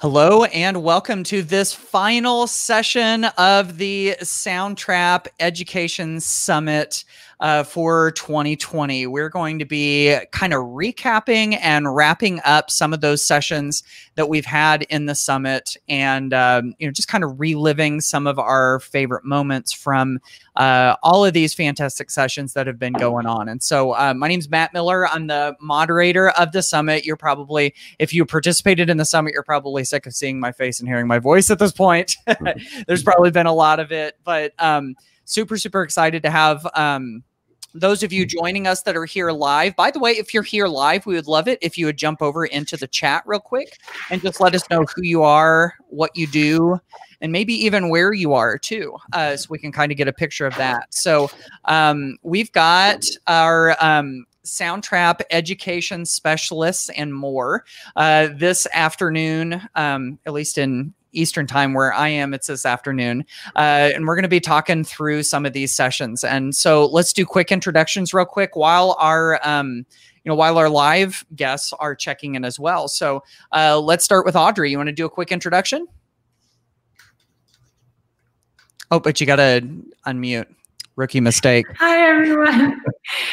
Hello and welcome to this final session of the Soundtrap Education Summit for 2020. We're going to be kind of recapping and wrapping up some of those sessions that we've had in the summit and just kind of reliving some of our favorite moments from all of these fantastic sessions that have been going on. And so my name's Matt Miller. I'm the moderator of the summit. You're probably, if you participated in the summit, you're probably sick of seeing my face and hearing my voice at this point. There's probably been a lot of it, but super excited to have those of you joining us that are here live. By the way, if you're here live, we would love it if you would jump over into the chat real quick and just let us know who you are, what you do, and maybe even where you are too, so we can kind of get a picture of that. So we've got our Soundtrap education specialists and more this afternoon, at least in Eastern time where I am, it's this afternoon. And we're going to be talking through some of these sessions. And so let's do quick introductions real quick while our, while our live guests are checking in as well. So let's start with Audrey. You want to do a quick introduction? Oh, but you got to unmute. Rookie mistake. Hi, everyone.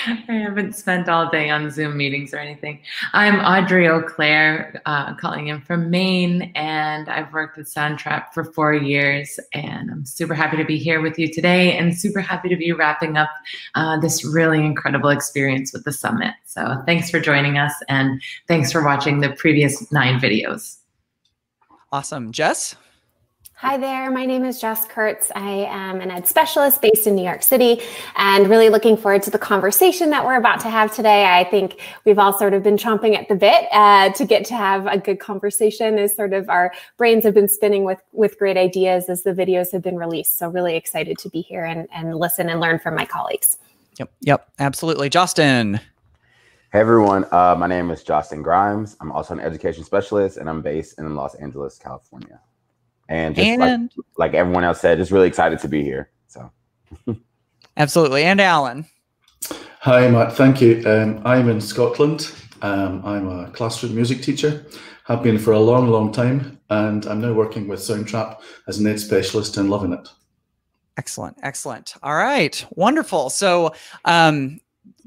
I haven't spent all day on Zoom meetings or anything. I'm Audrey O'Claire, calling in from Maine, and I've worked with Soundtrap for 4 years, and I'm super happy to be here with you today and super happy to be wrapping up this really incredible experience with the summit. So thanks for joining us, and thanks for watching the previous 9 videos. Awesome. Jess? Hi there, my name is Jess Kurtz. I am an ed specialist based in New York City and really looking forward to the conversation that we're about to have today. I think we've all sort of been chomping at the bit to get to have a good conversation as sort of our brains have been spinning with great ideas as the videos have been released. So really excited to be here and listen and learn from my colleagues. Yep, absolutely. Justin. Hey everyone, my name is Justin Grimes. I'm also an education specialist and I'm based in Los Angeles, California. And just like everyone else said, just really excited to be here. So, absolutely. And Alan. Hi, Matt. Thank you. I'm in Scotland. I'm a classroom music teacher. Have been for a long, long time. And I'm now working with Soundtrap as an ed specialist and loving it. Excellent. Excellent. All right. Wonderful. So,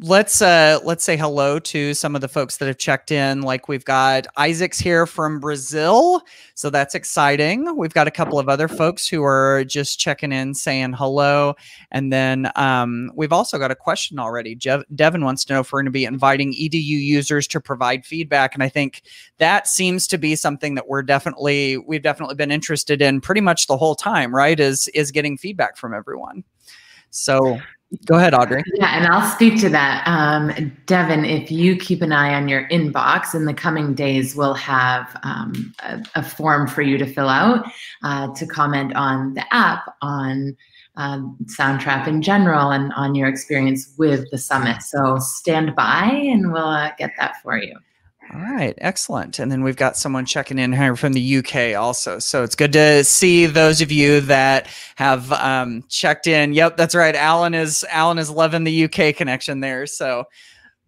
let's say hello to some of the folks that have checked in. Like we've got Isaacs here from Brazil. So that's exciting. We've got a couple of other folks who are just checking in saying hello. And then we've also got a question already. Devin wants to know if we're going to be inviting EDU users to provide feedback. And I think that seems to be something that we've definitely been interested in pretty much the whole time, right? Is getting feedback from everyone. So go ahead, Audrey. Yeah, and I'll speak to that. Devin, if you keep an eye on your inbox in the coming days, we'll have a form for you to fill out to comment on the app, on Soundtrap in general, and on your experience with the summit. So stand by and we'll get that for you. All right, excellent. And then we've got someone checking in here from the UK also. So it's good to see those of you that have checked in. Yep, that's right. Alan is loving the UK connection there. So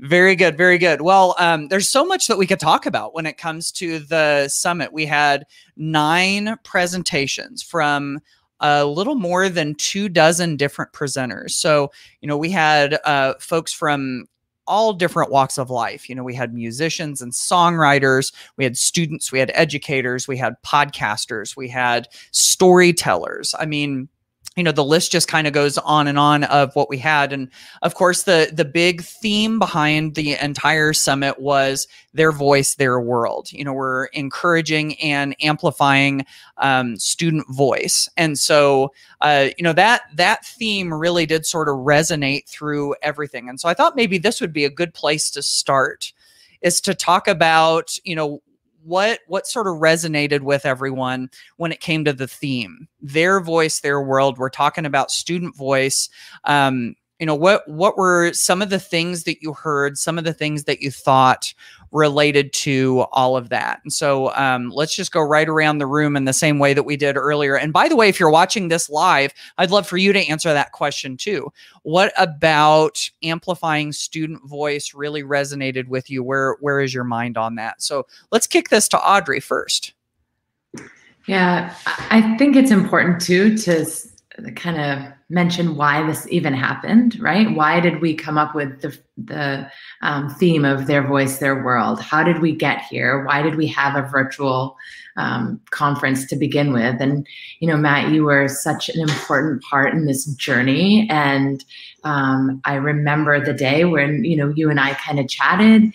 very good, very good. Well, there's so much that we could talk about when it comes to the summit. We had 9 presentations from a little more than 24 different presenters. So, we had folks from all different walks of life. We had musicians and songwriters, we had students, we had educators, we had podcasters, we had storytellers. I mean, the list just kind of goes on and on of what we had. And of course, the big theme behind the entire summit was their voice, their world. We're encouraging and amplifying student voice. And so, that theme really did sort of resonate through everything. And so I thought maybe this would be a good place to start, is to talk about, what sort of resonated with everyone when it came to the theme, their voice, their world. We're talking about student voice. What were some of the things that you heard, some of the things that you thought related to all of that? And so let's just go right around the room in the same way that we did earlier. And by the way, if you're watching this live, I'd love for you to answer that question too. What about amplifying student voice really resonated with you? Where is your mind on that? So let's kick this to Audrey first. Yeah, I think it's important too to kind of mention why this even happened, right? Why did we come up with the theme of Their Voice, Their World? How did we get here? Why did we have a virtual conference to begin with? And, you know, Matt, you were such an important part in this journey. And I remember the day when, you know, you and I kind of chatted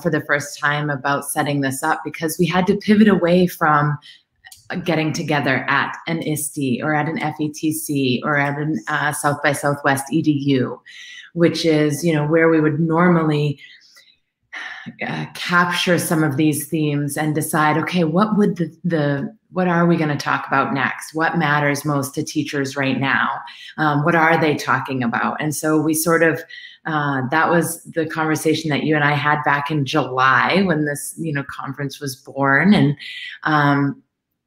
for the first time about setting this up, because we had to pivot away from getting together at an ISTE or at an FETC or at an South by Southwest EDU, which is, you know, where we would normally capture some of these themes and decide, okay, what would what are we going to talk about next? What matters most to teachers right now? What are they talking about? And so we sort of, that was the conversation that you and I had back in July when this, you know, conference was born.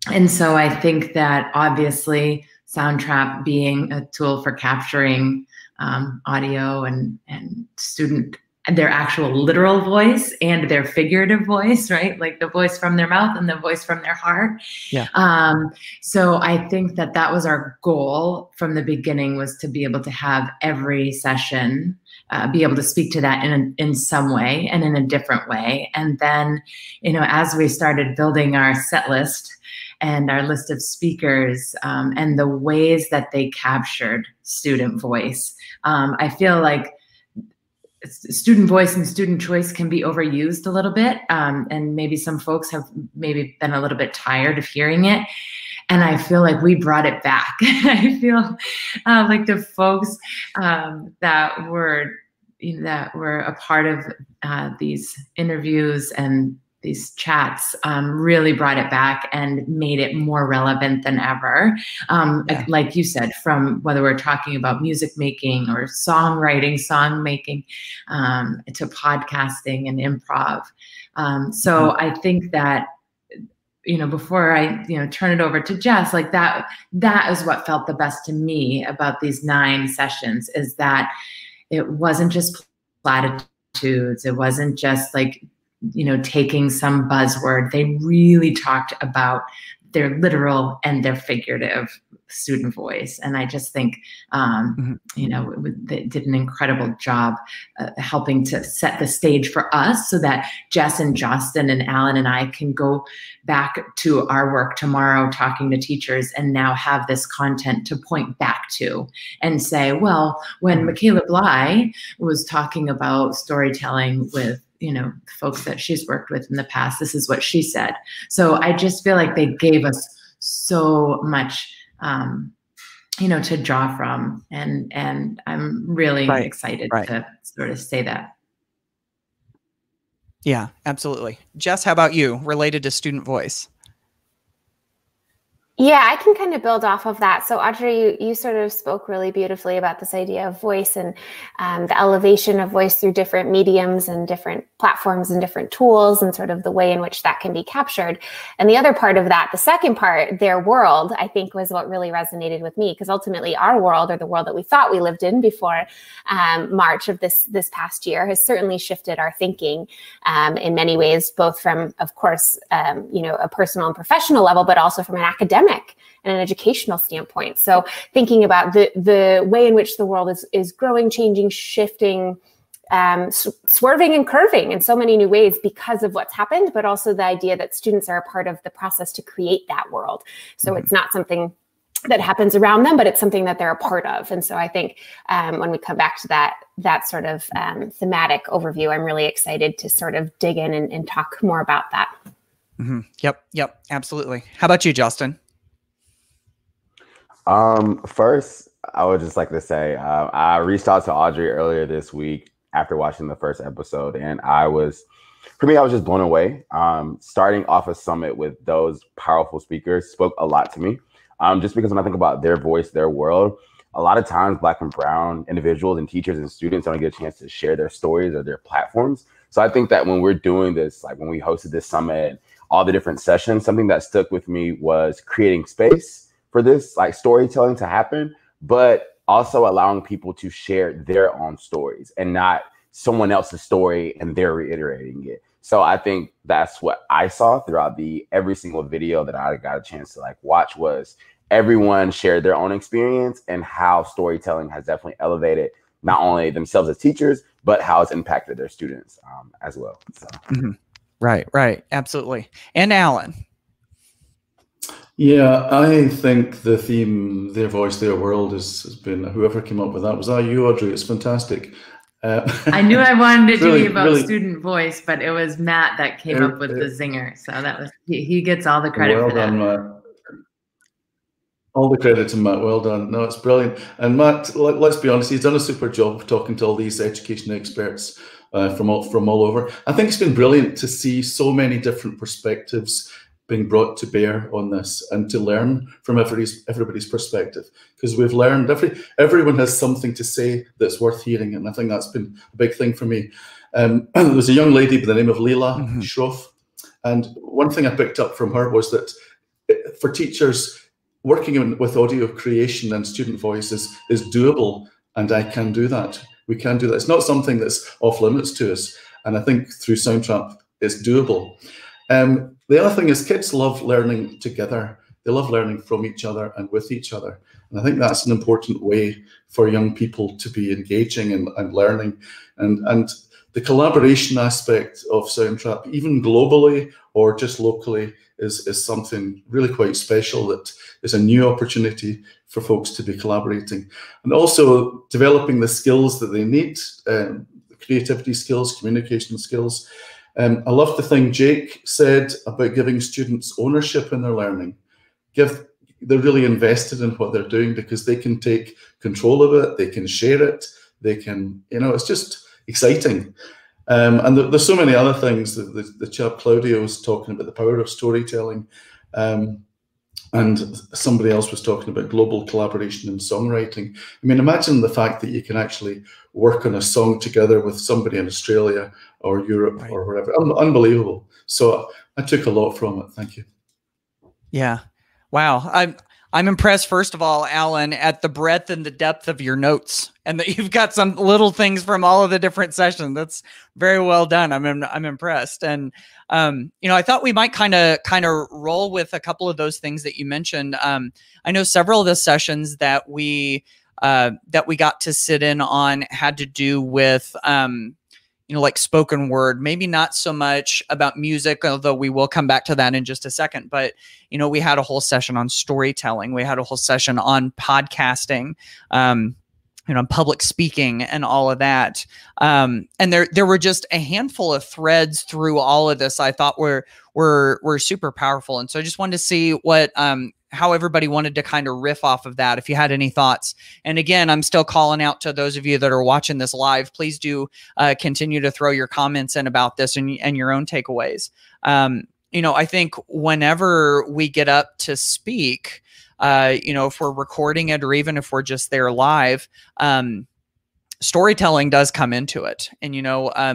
And so I think that obviously Soundtrap being a tool for capturing audio and student, their actual literal voice and their figurative voice, right? Like the voice from their mouth and the voice from their heart. Yeah. So I think that that was our goal from the beginning, was to be able to have every session be able to speak to that in some way and in a different way. And then, you know, as we started building our set list and our list of speakers and the ways that they captured student voice, I feel like student voice and student choice can be overused a little bit. And maybe some folks have maybe been a little bit tired of hearing it. And I feel like we brought it back. I feel like the folks that were a part of these interviews and these chats really brought it back and made it more relevant than ever. Like you said, from whether we're talking about music making or songwriting, song making, to podcasting and improv. So I think that, you know, before I, you know, turn it over to Jess, like that is what felt the best to me about these 9 sessions, is that it wasn't just platitudes. It wasn't just like, you know, taking some buzzword. They really talked about their literal and their figurative student voice. And I just think, you know, they did an incredible job helping to set the stage for us so that Jess and Justin and Alan and I can go back to our work tomorrow talking to teachers and now have this content to point back to and say, well, when Michaela Bly was talking about storytelling with, you know, folks that she's worked with in the past, this is what she said. So I just feel like they gave us so much, you know, to draw from. And I'm really excited to sort of say that. Yeah, absolutely. Jess, how about you related to student voice? Yeah, I can kind of build off of that. So Audrey, you sort of spoke really beautifully about this idea of voice and the elevation of voice through different mediums and different platforms and different tools and sort of the way in which that can be captured. And the other part of that, the second part, their world, I think was what really resonated with me, because ultimately our world, or the world that we thought we lived in before March of this past year, has certainly shifted our thinking in many ways, both from, of course, you know, a personal and professional level, but also from an academic and an educational standpoint. So thinking about the way in which the world is growing, changing, shifting, swerving and curving in so many new ways because of what's happened, but also the idea that students are a part of the process to create that world. So it's not something that happens around them, but it's something that they're a part of. And so I think when we come back to that sort of thematic overview, I'm really excited to sort of dig in and talk more about that. Mm-hmm. Yep, absolutely. How about you, Justin? First, I would just like to say, I reached out to Audrey earlier this week after watching the first episode, and I was just blown away. Starting off a summit with those powerful speakers spoke a lot to me. Just because when I think about their voice, their world, a lot of times Black and Brown individuals and teachers and students don't get a chance to share their stories or their platforms. So I think that when we're doing this, like when we hosted this summit, all the different sessions, something that stuck with me was creating space for this like storytelling to happen, but also allowing people to share their own stories and not someone else's story and they're reiterating it. So I think that's what I saw throughout every single video that I got a chance to like watch, was everyone shared their own experience and how storytelling has definitely elevated not only themselves as teachers, but how it's impacted their students as well. So. Mm-hmm. Right, right. Absolutely. And Alan. Yeah, I think the theme, their voice, their world has been, whoever came up with that, was that you, Audrey? It's fantastic. I knew I wanted it to be about student voice, but it was Matt that came up with the zinger. So that was, he gets all the credit for that. Well done, Matt. All the credit to Matt. Well done. No, it's brilliant. And Matt, let's be honest, he's done a super job of talking to all these education experts from all over. I think it's been brilliant to see so many different perspectives being brought to bear on this, and to learn from everybody's perspective, because we've learned everyone has something to say that's worth hearing, and I think that's been a big thing for me. There was a young lady by the name of Leila Shroff, and one thing I picked up from her was that for teachers working with audio creation and student voices is doable, and I can do that. We can do that. It's not something that's off limits to us, and I think through Soundtrap it's doable. The other thing is kids love learning together. They love learning from each other and with each other. And I think that's an important way for young people to be engaging and learning. And the collaboration aspect of Soundtrap, even globally or just locally, is something really quite special, that is a new opportunity for folks to be collaborating. And also developing the skills that they need, creativity skills, communication skills. I love the thing Jake said about giving students ownership in their learning. They're really invested in what they're doing because they can take control of it, they can share it, they can, it's just exciting. And there's so many other things. The chap Claudia was talking about the power of storytelling, and somebody else was talking about global collaboration in songwriting. I mean, imagine the fact that you can actually work on a song together with somebody in Australia or Europe, right, or wherever. Unbelievable. So I took a lot from it. Thank you. Yeah. Wow. I'm impressed, first of all, Alan, at the breadth and the depth of your notes, and that you've got some little things from all of the different sessions. That's very well done. I'm impressed. And, I thought we might kind of roll with a couple of those things that you mentioned. I know several of the sessions that we got to sit in on had to do with, like spoken word, maybe not so much about music, although we will come back to that in just a second. But, we had a whole session on storytelling. We had a whole session on podcasting, public speaking and all of that. And there were just a handful of threads through all of this I thought were super powerful. And so I just wanted to see what, how everybody wanted to kind of riff off of that, if you had any thoughts. And again, I'm still calling out to those of you that are watching this live, please do continue to throw your comments in about this and your own takeaways. I think whenever we get up to speak, if we're recording it or even if we're just there live, storytelling does come into it. And,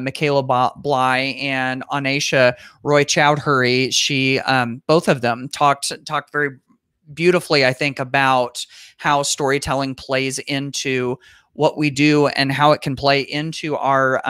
Michaela Bly and Anisha Roy Chowdhury, she, both of them talked very beautifully, I think, about how storytelling plays into what we do and how it can play into our,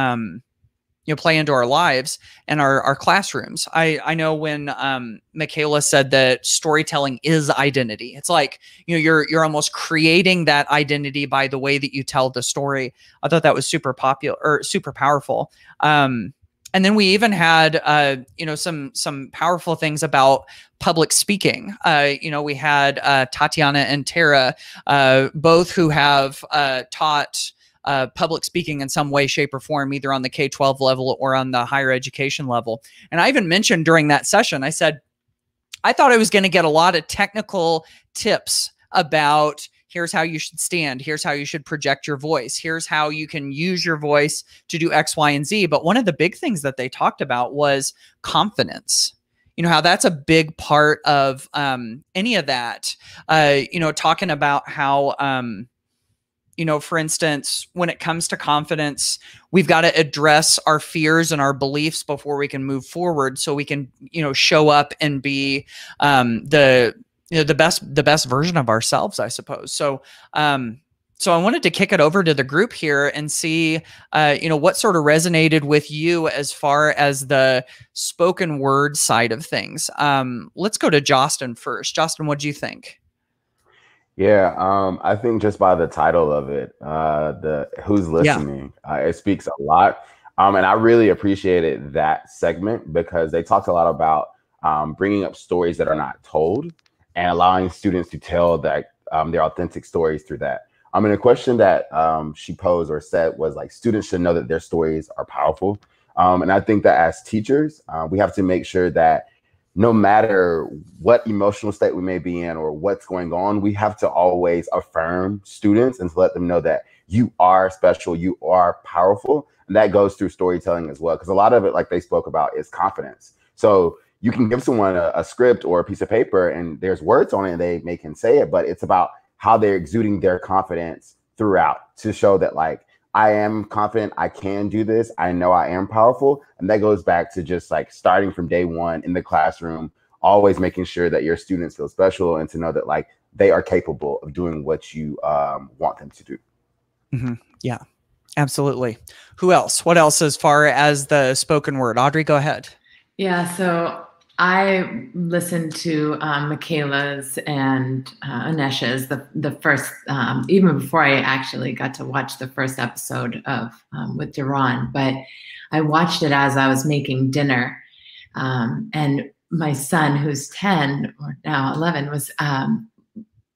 play into our lives and our classrooms. I know when Michaela said that storytelling is identity, it's like, you're almost creating that identity by the way that you tell the story. I thought that was super popular or super powerful. And then we even had, some powerful things about public speaking. We had Tatiana and Tara, both who have taught public speaking in some way, shape, or form, either on the K-12 level or on the higher education level. And I even mentioned during that session, I said, I thought I was going to get a lot of technical tips about, here's how you should stand, here's how you should project your voice, here's how you can use your voice to do X, Y, and Z. But one of the big things that they talked about was confidence. How that's a big part of any of that. Talking about how, for instance, when it comes to confidence, we've got to address our fears and our beliefs before we can move forward, so we can, show up and be the best version of ourselves, I suppose. So, So I wanted to kick it over to the group here and see, you know, what sort of resonated with you as far as the spoken word side of things. Let's go to Justin first. Justin, what'd you think? Yeah, I think just by the title of it, the who's listening, it speaks a lot. And I really appreciated that segment because they talked a lot about bringing up stories that are not told and allowing students to tell that their authentic stories through that. I mean, a question that she posed or said was like, students should know that their stories are powerful. And I think that as teachers, we have to make sure that no matter what emotional state we may be in or what's going on, we have to always affirm students and to let them know that you are special, you are powerful. And that goes through storytelling as well, because a lot of it, like they spoke about, is confidence. So you can give someone a script or a piece of paper and there's words on it and they can say it, but it's about how they're exuding their confidence throughout to show that, like, I am confident, I can do this, I know I am powerful. And that goes back to just like starting from day one in the classroom, always making sure that your students feel special and to know that, like, they are capable of doing what you want them to do. Mm-hmm. Yeah, absolutely. Who else? What else as far as the spoken word? Audrey, go ahead. Yeah, so I listened to Michaela's and Anesh's, the first, even before I actually got to watch the first episode of with Duran, but I watched it as I was making dinner. And my son, who's 10 or now 11, was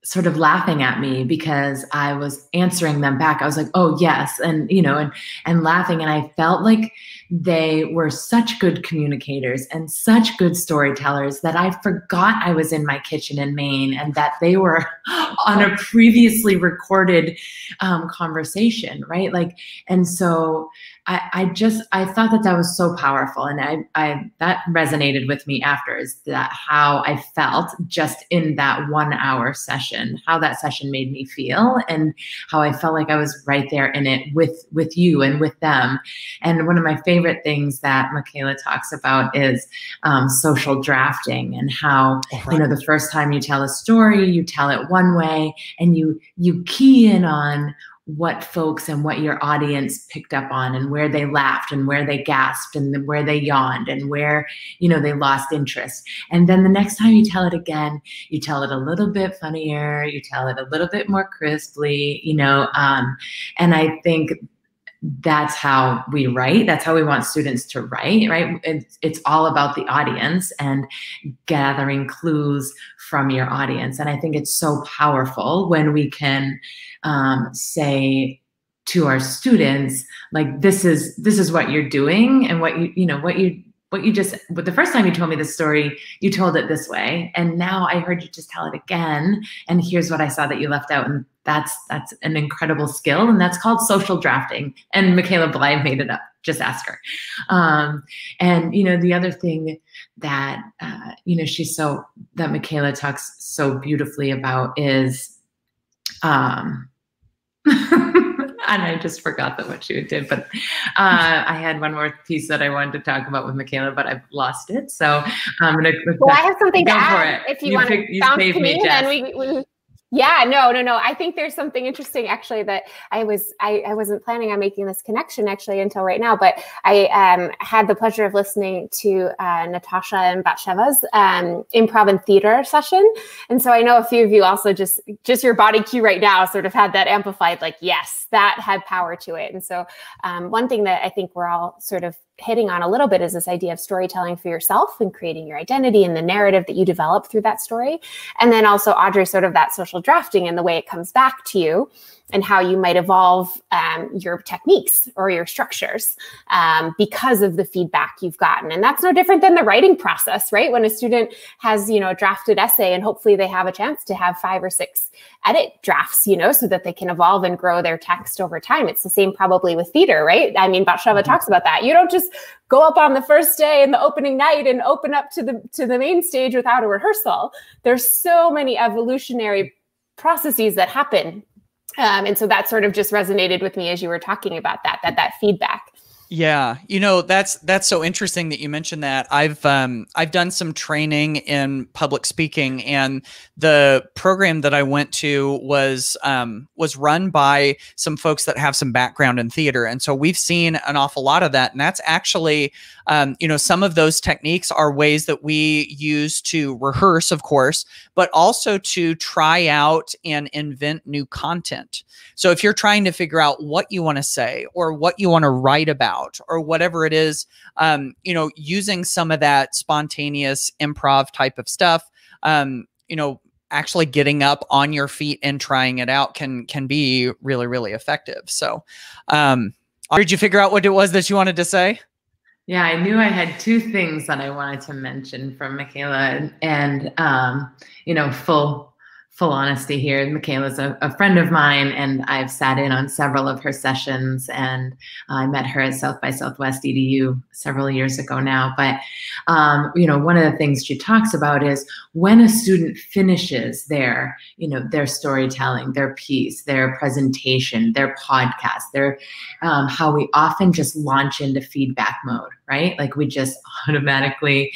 sort of laughing at me because I was answering them back. I was like, oh, yes. And, you know, and laughing. And I felt like they were such good communicators and such good storytellers that I forgot I was in my kitchen in Maine and that they were on a previously recorded conversation, right? Like, and so I thought that that was so powerful. And that resonated with me after, is that how I felt just in that 1 hour session, how that session made me feel and how I felt like I was right there in it with you and with them. And one of my favorite things that Michaela talks about is social drafting and how, you know, the first time you tell a story, you tell it one way and you key in on what folks and what your audience picked up on and where they laughed and where they gasped and where they yawned and where, you know, they lost interest. And then the next time you tell it again, you tell it a little bit funnier, you tell it a little bit more crisply, you know, and I think that's how we write. That's how we want students to write, right? It's all about the audience and gathering clues from your audience. And I think it's so powerful when we can say to our students, like, this is what you're doing and what you the first time you told me this story, you told it this way. And now I heard you just tell it again. And here's what I saw that you left out. And that's an incredible skill. And that's called social drafting. And Michaela Bly made it up. Just ask her. And, you know, the other thing that, you know, that Michaela talks so beautifully about is, and I just forgot that what she did, but I had one more piece that I wanted to talk about with Michaela, but I've lost it. So I'm going to. Well, I have something to add. If you want to bounce to me, then we. Yeah, no. I think there's something interesting actually that I wasn't planning on making this connection actually until right now, but I had the pleasure of listening to Natasha and Batsheva's improv and theater session. And so I know a few of you also just your body cue right now sort of had that amplified, like, yes, that had power to it. And so one thing that I think we're all sort of hitting on a little bit is this idea of storytelling for yourself and creating your identity and the narrative that you develop through that story. And then also, Audrey, sort of that social drafting and the way it comes back to you and how you might evolve your techniques or your structures because of the feedback you've gotten. And that's no different than the writing process, right? When a student has, you know, a drafted essay and hopefully they have a chance to have 5 or 6 edit drafts, you know, so that they can evolve and grow their text over time. It's the same probably with theater, right? I mean, Batsheva talks about that. You don't just go up on the first day and the opening night and open up to the main stage without a rehearsal. There's so many evolutionary processes that happen. And so that sort of just resonated with me as you were talking about that feedback. Yeah. You know, that's so interesting that you mentioned that. I've done some training in public speaking, and the program that I went to was run by some folks that have some background in theater. And so we've seen an awful lot of that. And that's actually, you know, some of those techniques are ways that we use to rehearse, of course, but also to try out and invent new content. So if you're trying to figure out what you want to say or what you want to write about, or whatever it is, you know, using some of that spontaneous improv type of stuff, you know, actually getting up on your feet and trying it out can be really, really effective. So, did you figure out what it was that you wanted to say? Yeah, I knew I had two things that I wanted to mention from Michaela, and you know, full honesty here. Michaela's a friend of mine, and I've sat in on several of her sessions, and I met her at South by Southwest EDU several years ago now. But, you know, one of the things she talks about is when a student finishes their, you know, their storytelling, their piece, their presentation, their podcast, their, how we often just launch into feedback mode, right? Like we just automatically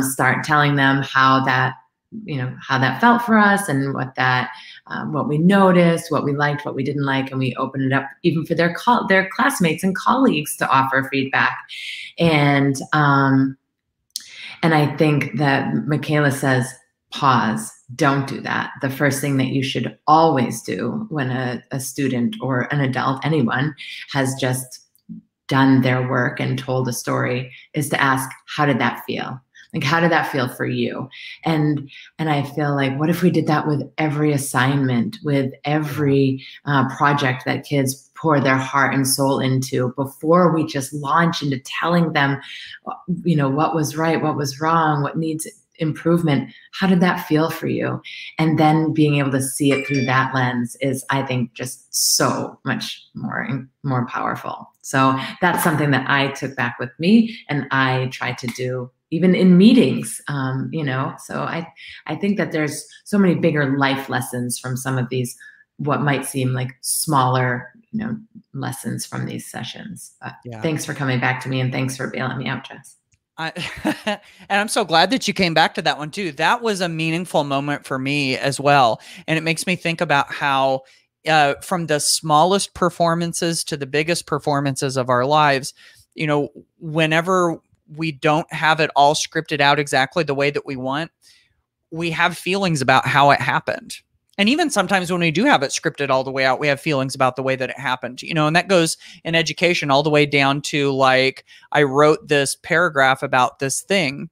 start telling them how that, you know, how that felt for us and what that, what we noticed, what we liked, what we didn't like. And we open it up even for their classmates and colleagues to offer feedback. And I think that Michaela says, pause, don't do that. The first thing that you should always do when a student or an adult, anyone, has just done their work and told a story is to ask, how did that feel? Like, how did that feel for you? And I feel like, what if we did that with every assignment, with every project that kids pour their heart and soul into, before we just launch into telling them, you know, what was right, what was wrong, what needs improvement? How did that feel for you? And then being able to see it through that lens is, I think, just so much more powerful. So that's something that I took back with me, and I try to do even in meetings, you know. So I think that there's so many bigger life lessons from some of these, what might seem like smaller, you know, lessons from these sessions. But yeah. Thanks for coming back to me, and thanks for bailing me out, Jess. And I'm so glad that you came back to that one too. That was a meaningful moment for me as well. And it makes me think about how, from the smallest performances to the biggest performances of our lives, you know, whenever we don't have it all scripted out exactly the way that we want, we have feelings about how it happened. And even sometimes when we do have it scripted all the way out, we have feelings about the way that it happened, you know, and that goes in education all the way down to, like, I wrote this paragraph about this thing,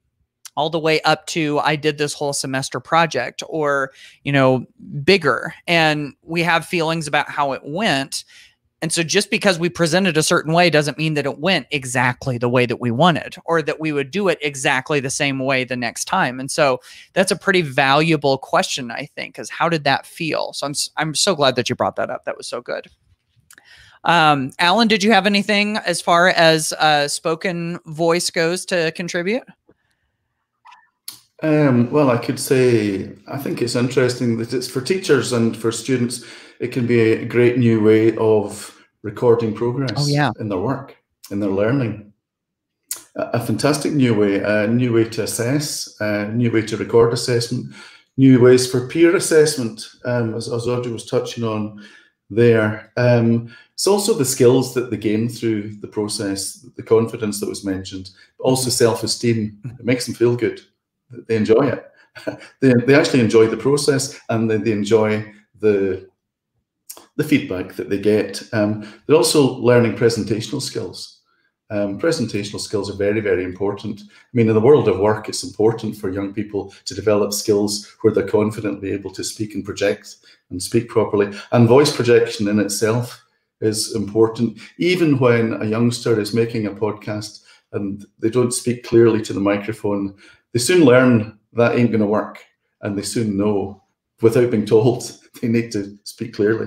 all the way up to I did this whole semester project, or, you know, bigger. And we have feelings about how it went. And so just because we presented a certain way doesn't mean that it went exactly the way that we wanted, or that we would do it exactly the same way the next time. And so that's a pretty valuable question, I think, is how did that feel? So I'm so glad that you brought that up. That was so good. Alan, did you have anything as far as spoken voice goes to contribute? Well, I could say, I think it's interesting that it's for teachers and for students, it can be a great new way of recording progress in their work, in their learning. A fantastic new way, a new way to assess, a new way to record assessment, new ways for peer assessment, as Audrey was touching on there. It's also the skills that they gain through the process, the confidence that was mentioned, but also self-esteem. It makes them feel good. They enjoy it. They actually enjoy the process, and they enjoy the feedback that they get. They're also learning presentational skills. Presentational skills are very, very important. I mean, in the world of work, it's important for young people to develop skills where they're confidently able to speak and project and speak properly. And voice projection in itself is important. Even when a youngster is making a podcast and they don't speak clearly to the microphone, they soon learn that ain't going to work, and they soon know without being told they need to speak clearly.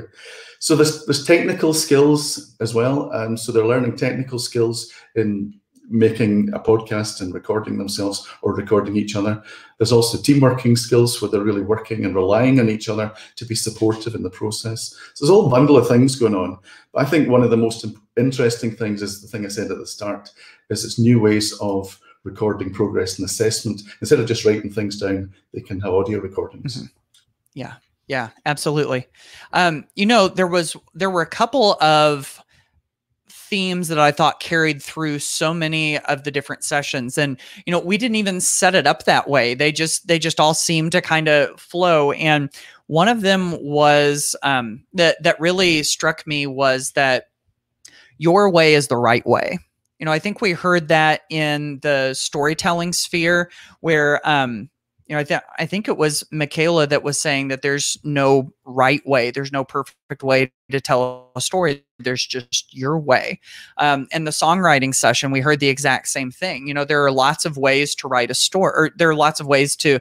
So there's technical skills as well, and so they're learning technical skills in making a podcast and recording themselves or recording each other. There's also team working skills where they're really working and relying on each other to be supportive in the process. So there's a whole bundle of things going on. But I think one of the most interesting things is the thing I said at the start, is it's new ways of recording progress and assessment. Instead of just writing things down, they can have audio recordings. Mm-hmm. Yeah. Yeah, absolutely. You know, there were a couple of themes that I thought carried through so many of the different sessions, and you know, we didn't even set it up that way. They just all seemed to kind of flow. And one of them was that really struck me was that your way is the right way. You know, I think we heard that in the storytelling sphere where, you know, I think it was Michaela that was saying that there's no right way. There's no perfect way to tell a story. There's just your way. And the songwriting session, we heard the exact same thing. You know, there are lots of ways to write a story, or there are lots of ways to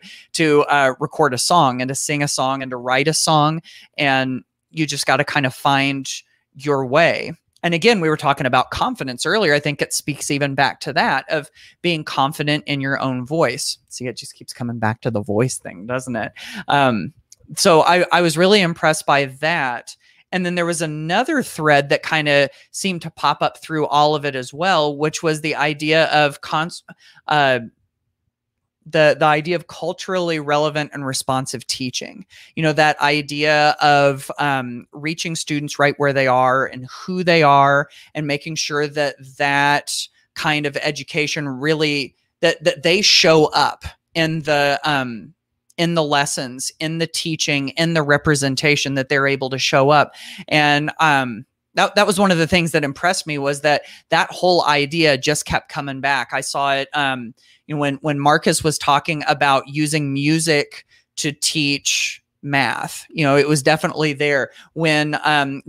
record a song and to sing a song and to write a song. And you just got to kind of find your way. And again, we were talking about confidence earlier. I think it speaks even back to that, of being confident in your own voice. See, it just keeps coming back to the voice thing, doesn't it? So I was really impressed by that. And then there was another thread that kind of seemed to pop up through all of it as well, which was the idea of the idea of culturally relevant and responsive teaching. You know, that idea of reaching students right where they are and who they are, and making sure that that kind of education really, that they show up in the lessons, in the teaching, in the representation, that they're able to show up. And that was one of the things that impressed me, was that whole idea just kept coming back. I saw it, you know, when Marcus was talking about using music to teach math. You know, it was definitely there. When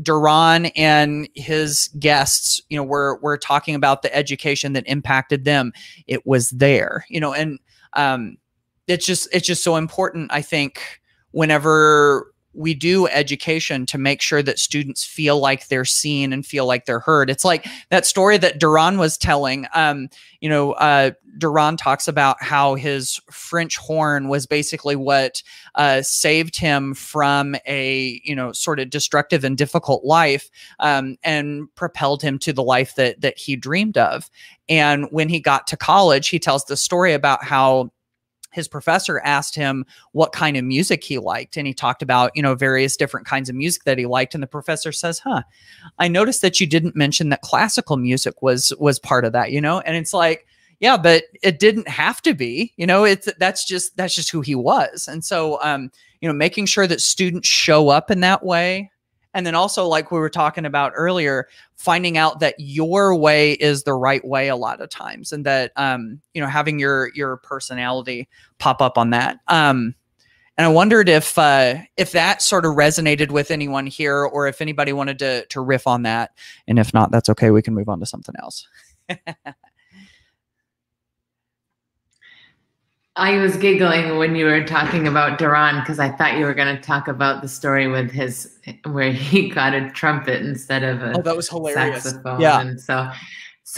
Duran and his guests, you know, were talking about the education that impacted them, it was there. You know, and it's just so important, I think, whenever we do education, to make sure that students feel like they're seen and feel like they're heard. It's like that story that Daron was telling. You know, Daron talks about how his French horn was basically what saved him from a, you know, sort of destructive and difficult life, and propelled him to the life that he dreamed of. And when he got to college, he tells the story about how his professor asked him what kind of music he liked. And he talked about, you know, various different kinds of music that he liked. And the professor says, I noticed that you didn't mention that classical music was part of that, you know? And it's like, yeah, but it didn't have to be, you know, that's just who he was. And so, you know, making sure that students show up in that way. And then also, like we were talking about earlier, finding out that your way is the right way a lot of times, and that, you know, having your personality pop up on that. And I wondered if that sort of resonated with anyone here, or if anybody wanted to riff on that. And if not, that's okay. We can move on to something else. I was giggling when you were talking about Duran, because I thought you were going to talk about the story with his, where he got a trumpet instead of a, oh, that was hilarious, saxophone. Yeah. And so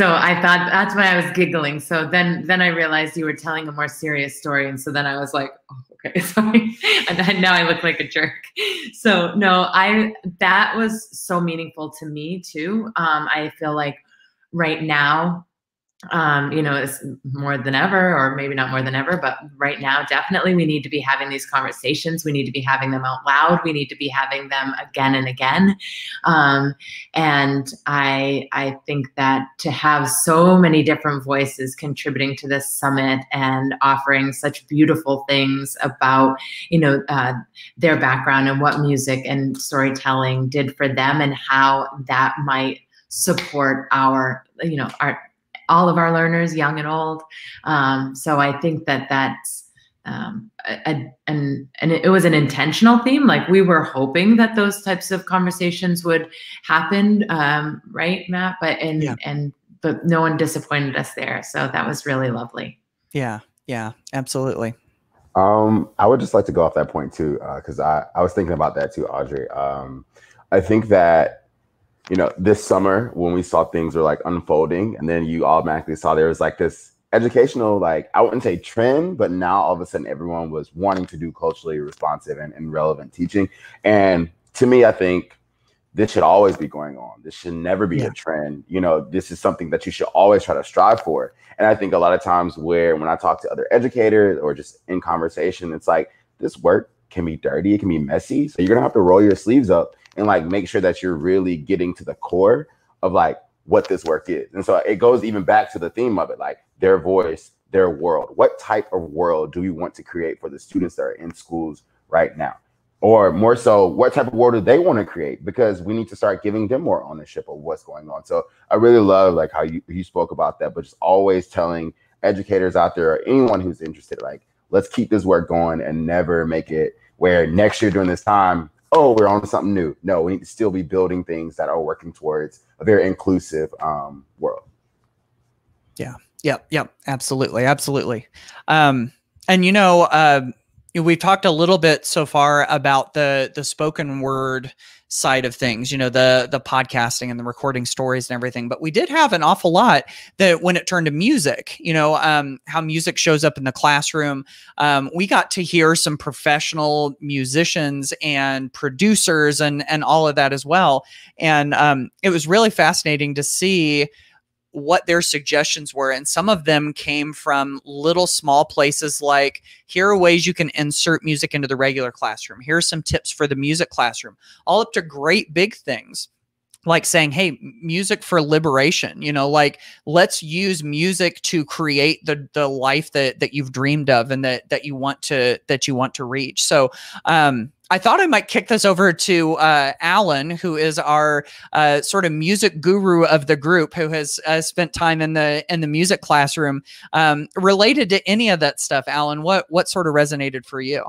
I thought, that's why I was giggling. So then I realized you were telling a more serious story. And so then I was like, oh, okay, sorry. And now I look like a jerk. So no, that was so meaningful to me too. I feel like right now, you know, it's more than ever, or maybe not more than ever, but right now, definitely we need to be having these conversations. We need to be having them out loud. We need to be having them again and again. And I think that to have so many different voices contributing to this summit and offering such beautiful things about, you know, their background and what music and storytelling did for them, and how that might support our, you know, all of our learners, young and old. So I think that's, and it was an intentional theme. Like, we were hoping that those types of conversations would happen, right, Matt? But but no one disappointed us there. So that was really lovely. Yeah, yeah, absolutely. I would just like to go off that point too, because I was thinking about that too, Audrey. I think that you know, this summer when we saw things were like unfolding, and then you automatically saw there was like this educational, like, I wouldn't say trend, but now all of a sudden everyone was wanting to do culturally responsive and relevant teaching. And to me, I think this should always be going on. This should never be a trend. You know, this is something that you should always try to strive for. And I think a lot of times when I talk to other educators or just in conversation, it's like, this work can be dirty, it can be messy. So you're gonna have to roll your sleeves up and like make sure that you're really getting to the core of like what this work is. And so it goes even back to the theme of it, like their voice, their world. What type of world do we want to create for the students that are in schools right now? Or more so, what type of world do they want to create? Because we need to start giving them more ownership of what's going on. So I really love like how you spoke about that, but just always telling educators out there or anyone who's interested, like, let's keep this work going and never make it where next year during this time, oh, we're on to something new. No, we need to still be building things that are working towards a very inclusive world. Yeah, yep, yep, absolutely, absolutely. And you know, we've talked a little bit so far about the spoken word side of things, you know, the podcasting and the recording stories and everything, but we did have an awful lot that when it turned to music, you know, how music shows up in the classroom. We got to hear some professional musicians and producers and all of that as well. And it was really fascinating to see what their suggestions were. And some of them came from little small places like, here are ways you can insert music into the regular classroom. Here are some tips for the music classroom, all up to great big things like saying, hey, music for liberation, you know, like let's use music to create the life that you've dreamed of and that you want to reach. So, I thought I might kick this over to Alan, who is our sort of music guru of the group, who has spent time in the music classroom. Related to any of that stuff, Alan, what sort of resonated for you?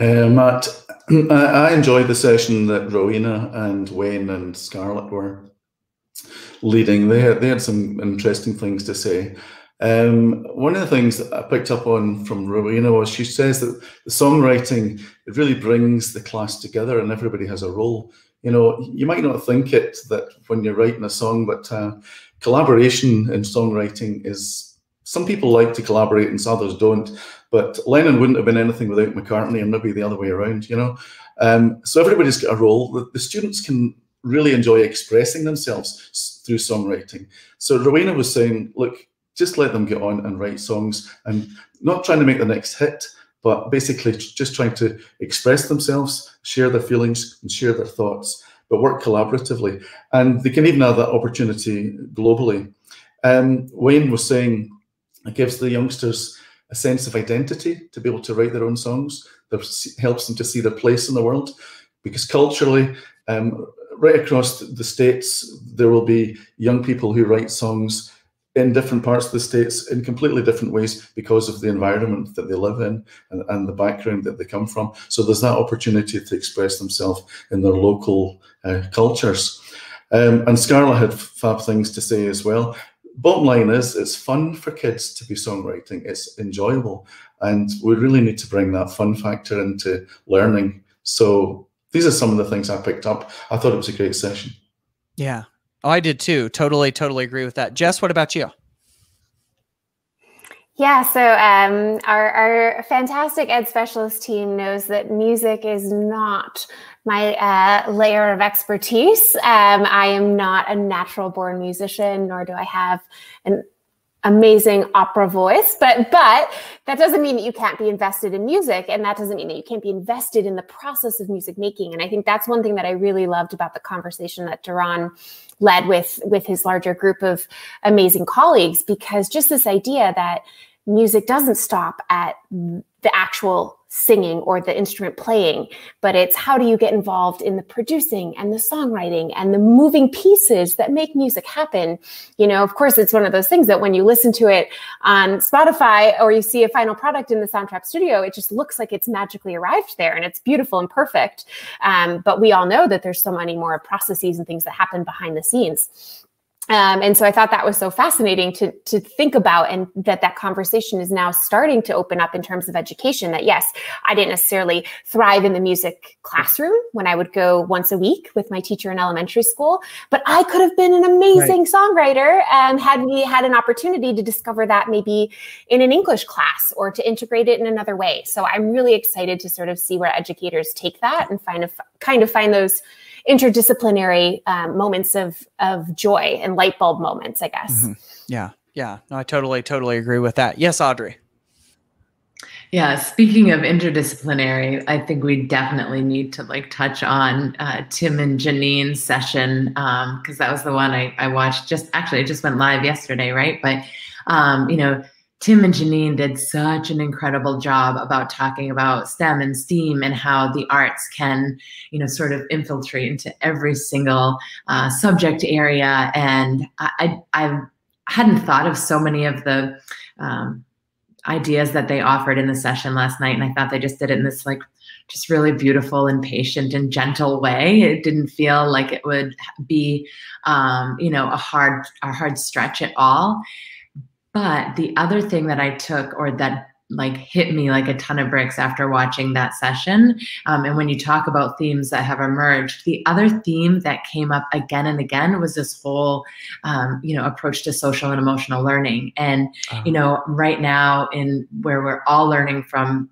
Matt, I enjoyed the session that Rowena and Wayne and Scarlett were leading. They had some interesting things to say. One of the things that I picked up on from Rowena was she says that the songwriting, it really brings the class together and everybody has a role. You know, you might not think it that when you're writing a song, but collaboration in songwriting is, some people like to collaborate and others don't, but Lennon wouldn't have been anything without McCartney and maybe the other way around, you know. So everybody's got a role. The students can really enjoy expressing themselves through songwriting. So Rowena was saying, look, just let them get on and write songs and not trying to make the next hit, but basically just trying to express themselves, share their feelings and share their thoughts, but work collaboratively. And they can even have that opportunity globally. Wayne was saying it gives the youngsters a sense of identity to be able to write their own songs. That helps them to see their place in the world, because culturally, right across the States, there will be young people who write songs in different parts of the States in completely different ways because of the environment that they live in and the background that they come from. So there's that opportunity to express themselves in their local cultures. And Scarlett had fab things to say as well. Bottom line is, it's fun for kids to be songwriting. It's enjoyable. And we really need to bring that fun factor into learning. So these are some of the things I picked up. I thought it was a great session. Yeah. Oh, I did too. Totally, totally agree with that. Jess, what about you? Yeah, so our fantastic ed specialist team knows that music is not my layer of expertise. I am not a natural born musician, nor do I have an amazing opera voice, but that doesn't mean that you can't be invested in music, and that doesn't mean that you can't be invested in the process of music making. And I think that's one thing that I really loved about the conversation that Duran led with his larger group of amazing colleagues, because just this idea that music doesn't stop at the actual singing or the instrument playing, but it's how do you get involved in the producing and the songwriting and the moving pieces that make music happen. You know, of course, it's one of those things that when you listen to it on Spotify or you see a final product in the Soundtrap studio, it just looks like it's magically arrived there and it's beautiful and perfect. But we all know that there's so many more processes and things that happen behind the scenes. And so I thought that was so fascinating to think about, and that conversation is now starting to open up in terms of education, that yes, I didn't necessarily thrive in the music classroom when I would go once a week with my teacher in elementary school, but I could have been an amazing songwriter had we had an opportunity to discover that maybe in an English class or to integrate it in another way. So I'm really excited to sort of see where educators take that and find those interdisciplinary moments of joy and light bulb moments, I guess. Mm-hmm. Yeah. Yeah. No, I totally agree with that. Yes, Audrey. Yeah. Speaking of interdisciplinary, I think we definitely need to touch on Tim and Janine's session. Cause that was the one I watched it just went live yesterday. Right. But Tim and Janine did such an incredible job about talking about STEM and STEAM and how the arts can, sort of infiltrate into every single subject area. And I hadn't thought of so many of the ideas that they offered in the session last night. And I thought they just did it in this just really beautiful and patient and gentle way. It didn't feel like it would be, a hard stretch at all. But the other thing that I took, or that hit me like a ton of bricks after watching that session, and when you talk about themes that have emerged, the other theme that came up again and again was this whole, approach to social and emotional learning. And, right now in where we're all learning from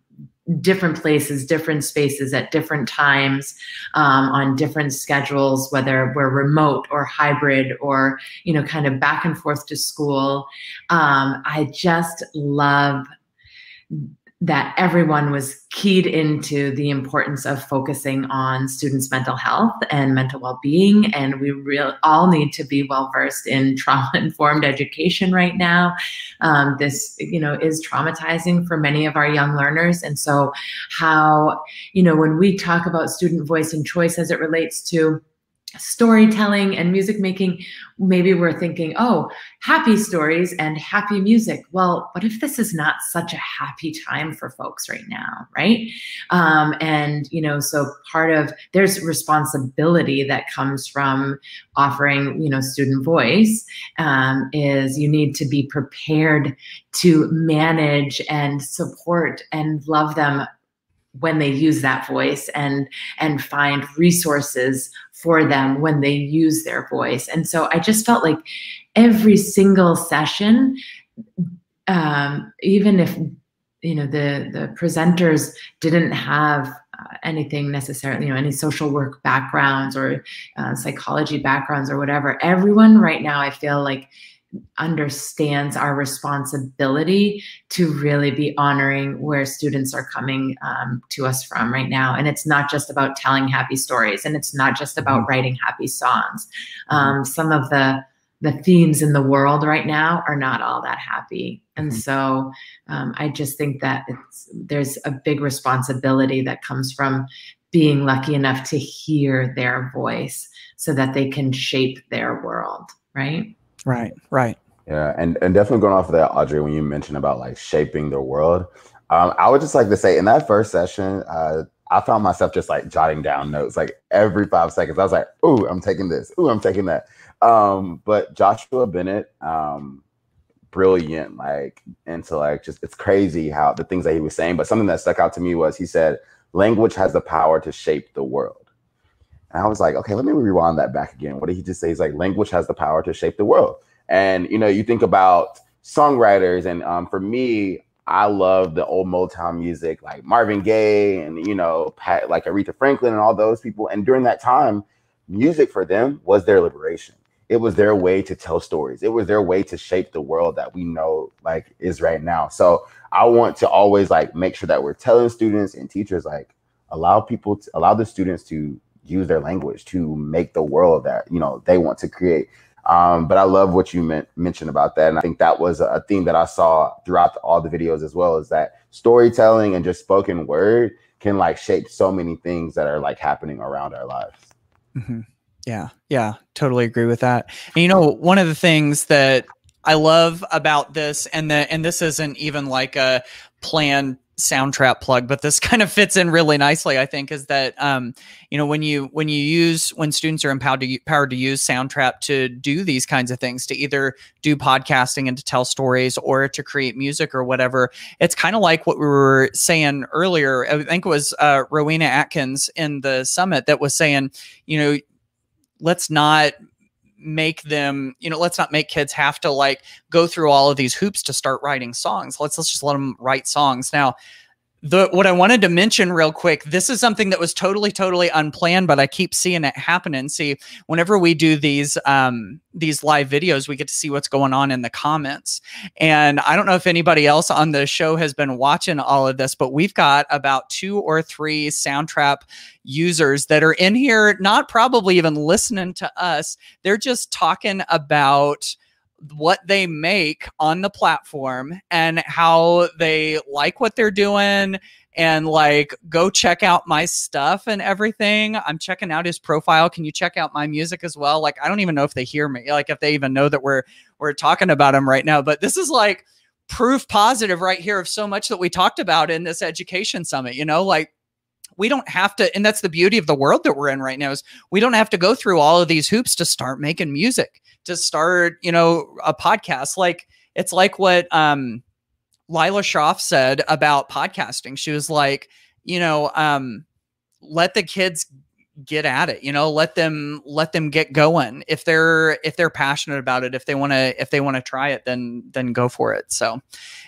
different places, different spaces at different times, on different schedules, whether we're remote or hybrid or, kind of back and forth to school. I just love that everyone was keyed into the importance of focusing on students' mental health and mental well-being. And we all need to be well-versed in trauma-informed education right now. This, is traumatizing for many of our young learners. And so how, when we talk about student voice and choice as it relates to storytelling and music making, maybe we're thinking, oh, happy stories and happy music. Well, what if this is not such a happy time for folks right now, right? So there's responsibility that comes from offering, student voice, is you need to be prepared to manage and support and love them when they use that voice, and find resources for them when they use their voice. And so I just felt like every single session, even if, the presenters didn't have anything necessarily, any social work backgrounds or psychology backgrounds or whatever, everyone right now, I feel like, understands our responsibility to really be honoring where students are coming to us from right now. And it's not just about telling happy stories, and it's not just about writing happy songs. Some of the themes in the world right now are not all that happy. And so I just think that there's a big responsibility that comes from being lucky enough to hear their voice so that they can shape their world, right? Right. Yeah, and definitely going off of that, Audrey, when you mentioned about shaping the world, I would just to say in that first session, I found myself just jotting down notes, every 5 seconds. I was like, ooh, I'm taking this. Ooh, I'm taking that. But Joshua Bennett, brilliant, just, it's crazy how the things that he was saying, but something that stuck out to me was he said, language has the power to shape the world. And I was like, okay, let me rewind that back again. What did he just say? He's like, language has the power to shape the world. And, you think about songwriters. And for me, I love the old Motown music, like Marvin Gaye and, Aretha Franklin and all those people. And during that time, music for them was their liberation. It was their way to tell stories. It was their way to shape the world that we know is right now. So I want to always make sure that we're telling students and teachers, allow the students to use their language to make the world that, they want to create. But I love what you mentioned about that. And I think that was a theme that I saw throughout all the videos as well, is that storytelling and just spoken word can shape so many things that are happening around our lives. Mm-hmm. Yeah, totally agree with that. And, one of the things that I love about this, and this isn't even a planned Soundtrap plug, but this kind of fits in really nicely, I think, is that, you know, when students are empowered to use Soundtrap to do these kinds of things, to either do podcasting and to tell stories or to create music or whatever, it's kind of like what we were saying earlier. I think it was Rowena Atkins in the summit that was saying, you know, let's not make them, you know, let's not make kids have to like go through all of these hoops to start writing songs. Let's just let them write songs. Now, what I wanted to mention real quick, this is something that was totally unplanned, but I keep seeing it happen. And see, whenever we do these live videos, we get to see what's going on in the comments. And I don't know if anybody else on the show has been watching all of this, but we've got about 2 or 3 Soundtrap users that are in here, not probably even listening to us. They're just talking about what they make on the platform and how they like what they're doing and like, go check out my stuff and everything. I'm checking out his profile. Can you check out my music as well? Like, I don't even know if they hear me, like if they even know that we're talking about them right now, but this is like proof positive right here of so much that we talked about in this education summit, you know, like, we don't have to, and that's the beauty of the world that we're in right now, is we don't have to go through all of these hoops to start making music, to start, you know, a podcast. Like, it's like what Leila Shroff said about podcasting. She was like, you know, let the kids get at it, you know, let them get going. If they're passionate about it, if they want to try it, then go for it. So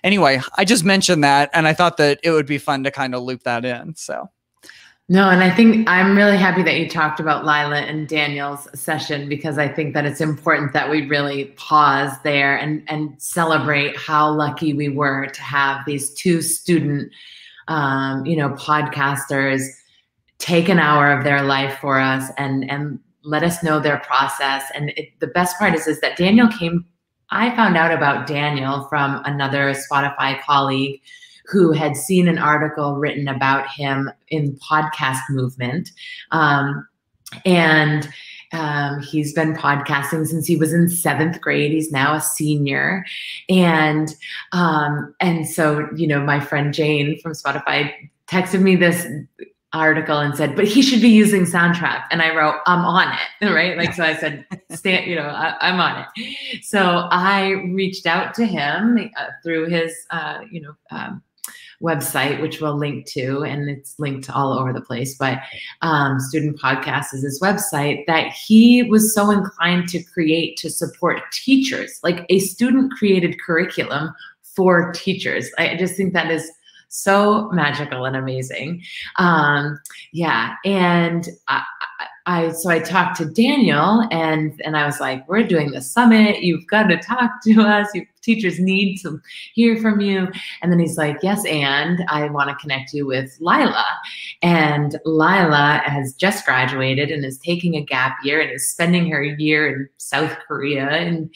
anyway, I just mentioned that, and I thought that it would be fun to kind of loop that in. So. No, and I think I'm really happy that you talked about Leila and Daniel's session, because I think that it's important that we really pause there and celebrate how lucky we were to have these 2 student, you know, podcasters take an hour of their life for us and let us know their process. And the best part is that Daniel came, I found out about Daniel from another Spotify colleague who had seen an article written about him in podcast movement. He's been podcasting since he was in 7th grade. He's now a senior. And so, you know, my friend Jane from Spotify texted me this article and said, but he should be using Soundtrap. And I wrote, I'm on it, right? Like, so I said, you know, I'm on it. So I reached out to him through his, you know, website, which we'll link to, and it's linked all over the place, but Student Podcast is his website, that he was so inclined to create to support teachers, like a student created curriculum for teachers. I just think that is so magical and amazing. Yeah. And so I talked to Daniel and I was like, we're doing the summit. You've got to talk to us. Teachers need to hear from you. And then he's like, yes, and I want to connect you with Leila. And Leila has just graduated and is taking a gap year and is spending her year in South Korea and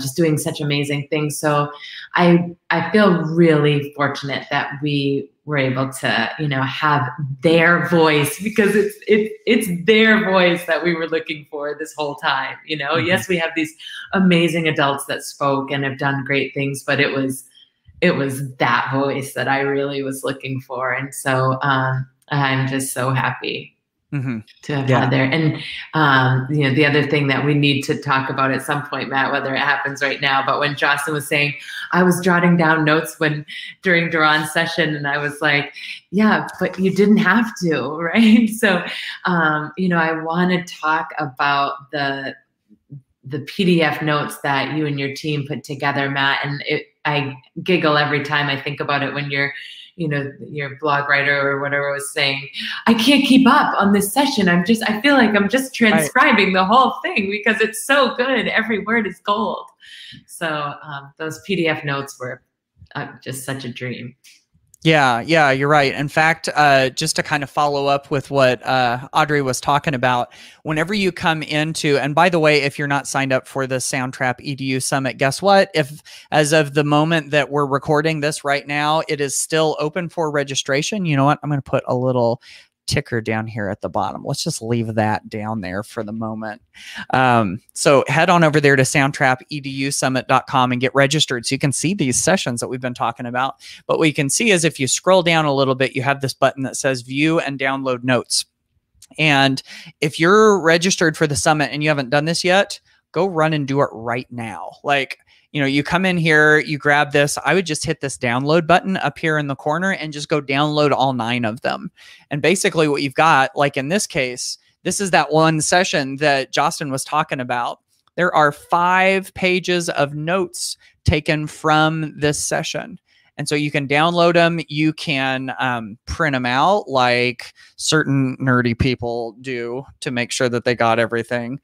just doing such amazing things. So I feel really fortunate that we were able to, you know, have their voice, because it's their voice that we were looking for this whole time. You know, mm-hmm. Yes, we have these amazing adults that spoke and have done great things, but it was that voice that I really was looking for. And so I'm just so happy mm-hmm. to have had there. And you know, the other thing that we need to talk about at some point, Matt, whether it happens right now, but when Jocelyn was saying, I was jotting down notes during Duran's session, and I was like, yeah, but you didn't have to, right? So, you know, I want to talk about the PDF notes that you and your team put together, Matt, and I giggle every time I think about it when you're, you know, your blog writer or whatever was saying, I can't keep up on this session. I feel like I'm just transcribing the whole thing because it's so good. Every word is gold. So those PDF notes were just such a dream. Yeah, you're right. In fact, just to kind of follow up with what Audrey was talking about, whenever you come into, and by the way, if you're not signed up for the Soundtrap EDU Summit, guess what? If, as of the moment that we're recording this right now, it is still open for registration. You know what? I'm going to put a little ticker down here at the bottom. Let's just leave that down there for the moment. So head on over there to soundtrapedusummit.com and get registered so you can see these sessions that we've been talking about. But what you can see is if you scroll down a little bit, you have this button that says view and download notes. And if you're registered for the summit and you haven't done this yet, go run and do it right now. Like, you know, you come in here, you grab this. I would just hit this download button up here in the corner and just go download all 9 of them. And basically what you've got, like in this case, this is that one session that Justin was talking about. There are 5 pages of notes taken from this session. And so you can download them. You can print them out like certain nerdy people do to make sure that they got everything.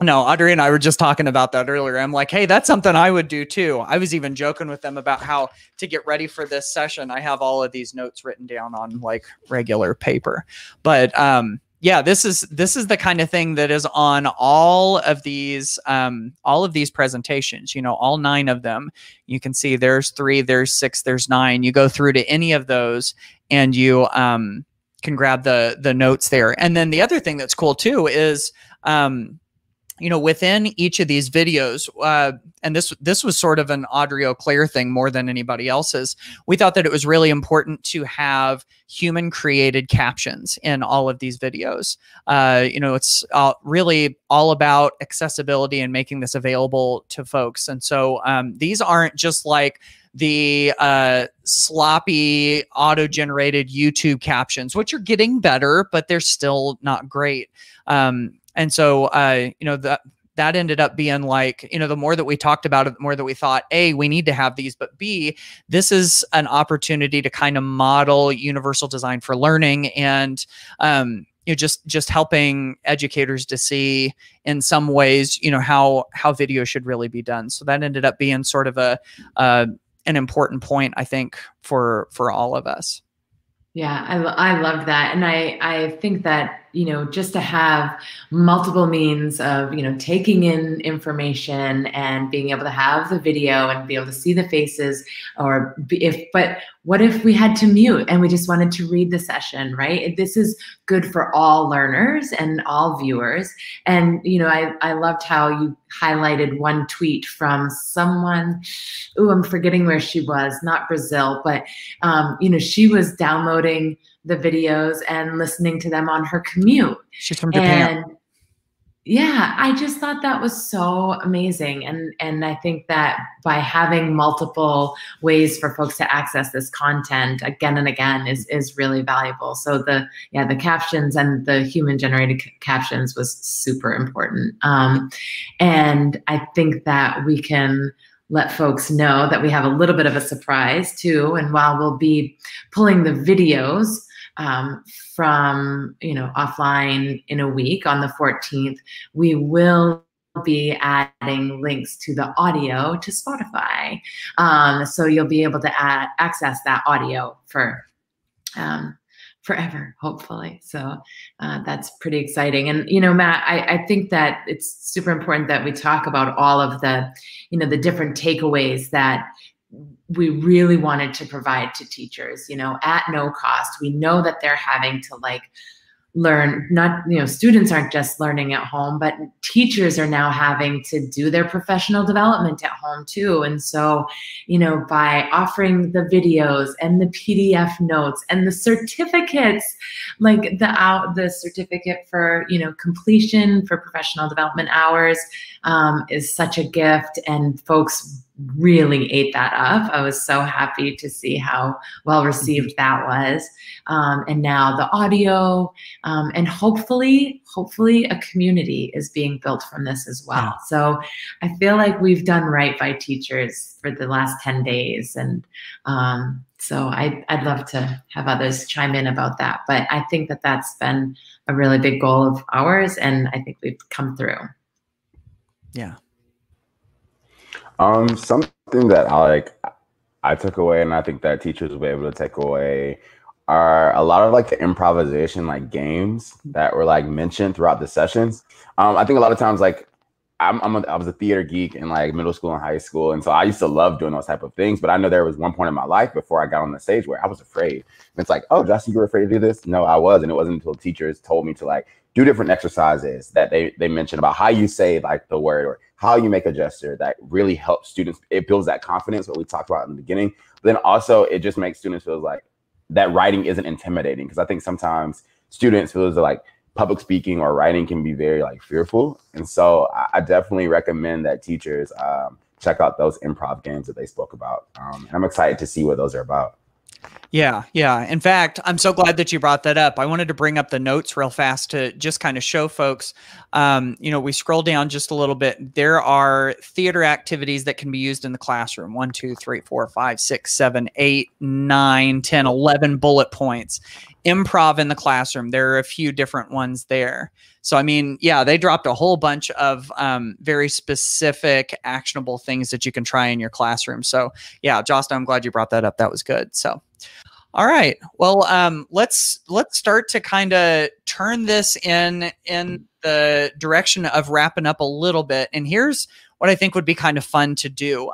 No, Audrey and I were just talking about that earlier. I'm like, hey, that's something I would do too. I was even joking with them about how to get ready for this session. I have all of these notes written down on like regular paper. But yeah, this is the kind of thing that is on all of these presentations, you know, all 9 of them. You can see there's 3, there's 6, there's 9. You go through to any of those and you can grab the notes there. And then the other thing that's cool too is, you know, within each of these videos, and this was sort of an Audrey O'Claire thing more than anybody else's, we thought that it was really important to have human-created captions in all of these videos. You know, it's really all about accessibility and making this available to folks. And so these aren't just like the sloppy auto-generated YouTube captions, which are getting better, but they're still not great. And so, you know, that ended up being like, you know, the more that we talked about it, the more that we thought, A, we need to have these, but B, this is an opportunity to kind of model universal design for learning and, you know, just helping educators to see in some ways, you know, how video should really be done. So that ended up being sort of an important point, I think, for all of us. Yeah, I love that. And I think that, you know, just to have multiple means of, you know, taking in information and being able to have the video and be able to see the faces, or but what if we had to mute and we just wanted to read the session, right? This is good for all learners and all viewers. And, you know, I loved how you highlighted one tweet from someone, ooh, I'm forgetting where she was, not Brazil, but, you know, she was downloading the videos and listening to them on her commute. She's from Japan. And yeah, I just thought that was so amazing. And I think that by having multiple ways for folks to access this content again and again is really valuable. So the captions and the human generated captions was super important. And I think that we can let folks know that we have a little bit of a surprise too. And while we'll be pulling the videos from, you know, offline in a week on the 14th, we will be adding links to the audio to Spotify. So you'll be able to access that audio for forever, hopefully. So that's pretty exciting. And, you know, Matt, I think that it's super important that we talk about all of the, you know, the different takeaways that we really wanted to provide to teachers, you know, at no cost. We know that they're having to like learn, not, you know, students aren't just learning at home, but teachers are now having to do their professional development at home too. And so, you know, by offering the videos and the PDF notes and the certificates, like the certificate for, you know, completion for professional development hours is such a gift, and folks really ate that up. I was so happy to see how well received that was. And now the audio, and hopefully a community is being built from this as well. So I feel like we've done right by teachers for the last 10 days. And so I'd love to have others chime in about that. But I think that that's been a really big goal of ours. And I think we've come through. Yeah. Something that I took away, and I think that teachers will be able to take away, are a lot of like the improvisation, like games that were like mentioned throughout the sessions. I think a lot of times, like I was a theater geek in like middle school and high school. And so I used to love doing those type of things. But I know there was one point in my life before I got on the stage where I was afraid. And it's like, oh, Justin, you were afraid to do this? No, I was. And it wasn't until teachers told me to like do different exercises that they mentioned about how you say like the word or how you make a gesture that really helps students. It builds that confidence, what we talked about in the beginning. But then also it just makes students feel like that writing isn't intimidating. Because I think sometimes students feel like public speaking or writing can be very like fearful. And so I definitely recommend that teachers check out those improv games that they spoke about. And I'm excited to see what those are about. Yeah. Yeah. In fact, I'm so glad that you brought that up. I wanted to bring up the notes real fast to just kind of show folks, you know, we scroll down just a little bit. There are theater activities that can be used in the classroom. 1, 2, 3, 4, 5, 6, 7, 8, 9, 10, 11 bullet points. Improv in the classroom. There are a few different ones there. So, I mean, yeah, they dropped a whole bunch of very specific actionable things that you can try in your classroom. So yeah, Justin, I'm glad you brought that up. That was good. So, all right. Well, let's start to kind of turn this in the direction of wrapping up a little bit. And here's what I think would be kind of fun to do.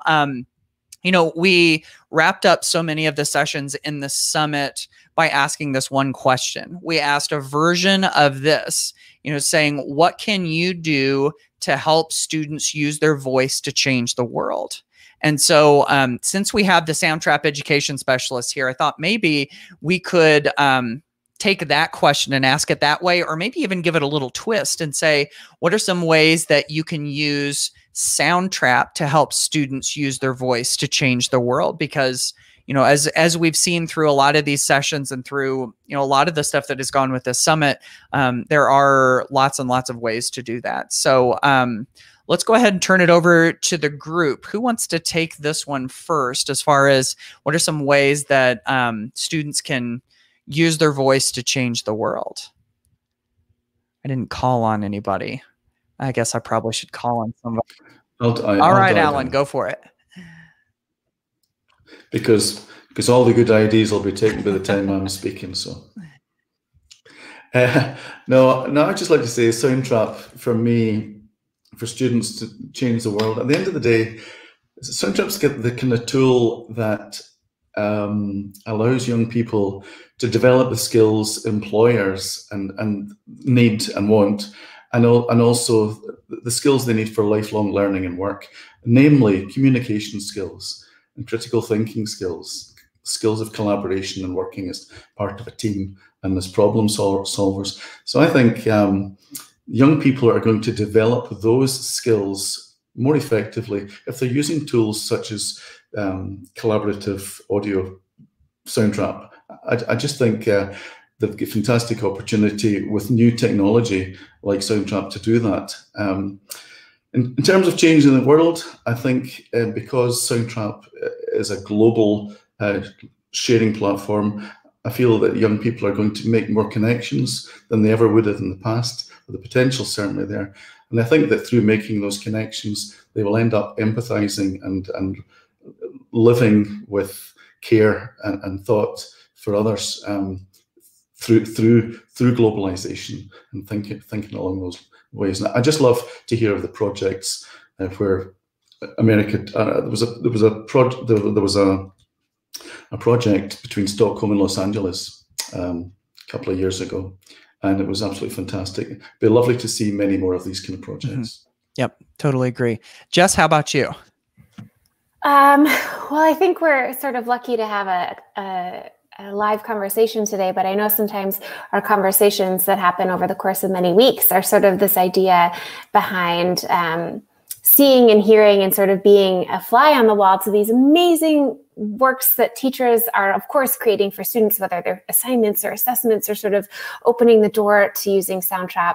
You know, we wrapped up so many of the sessions in the summit by asking this one question. We asked a version of this, you know, saying, what can you do to help students use their voice to change the world? And so since we have the Soundtrap Education Specialist here, I thought maybe we could take that question and ask it that way, or maybe even give it a little twist and say, what are some ways that you can use Soundtrap to help students use their voice to change the world? Because, you know, as we've seen through a lot of these sessions and through, you know, a lot of the stuff that has gone with this summit, there are lots and lots of ways to do that. So let's go ahead and turn it over to the group. Who wants to take this one first as far as what are some ways that students can use their voice to change the world? I didn't call on anybody. I guess I probably should call on somebody. All right, Alan, go for it. Because all the good ideas will be taken by the time I'm speaking. So no, I'd just like to say Soundtrap for me, for students to change the world. At the end of the day, Soundtrap's the kind of tool that allows young people to develop the skills employers and need and want, and also the skills they need for lifelong learning and work, namely communication skills and critical thinking skills, skills of collaboration and working as part of a team and as problem solvers. So I think young people are going to develop those skills more effectively if they're using tools such as collaborative audio, Soundtrap. I just think they've got a fantastic opportunity with new technology like Soundtrap to do that. In terms of changing the world, I think because Soundtrap is a global sharing platform, I feel that young people are going to make more connections than they ever would have in the past, with the potential certainly there. And I think that through making those connections, they will end up empathizing and living with care and thought for others through globalization and thinking along those ways. And I just love to hear of the projects where America there was a project between Stockholm and Los Angeles a couple of years ago, and it was absolutely fantastic. It'd be lovely to see many more of these kind of projects. Mm-hmm. Yep, totally agree. Jess, how about you? Well, I think we're sort of lucky to have a live conversation today, but I know sometimes our conversations that happen over the course of many weeks are sort of this idea behind seeing and hearing and sort of being a fly on the wall to these amazing works that teachers are, of course, creating for students, whether they're assignments or assessments or sort of opening the door to using Soundtrap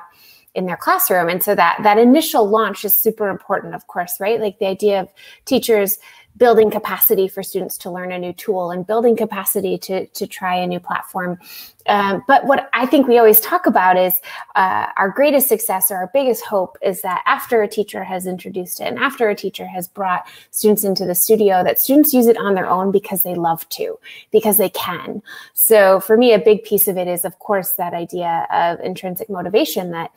in their classroom. And so that initial launch is super important, of course, right? Like the idea of teachers building capacity for students to learn a new tool and building capacity to try a new platform. But what I think we always talk about is our greatest success or our biggest hope is that after a teacher has introduced it and after a teacher has brought students into the studio, that students use it on their own because they love to, because they can. So for me, a big piece of it is, of course, that idea of intrinsic motivation that,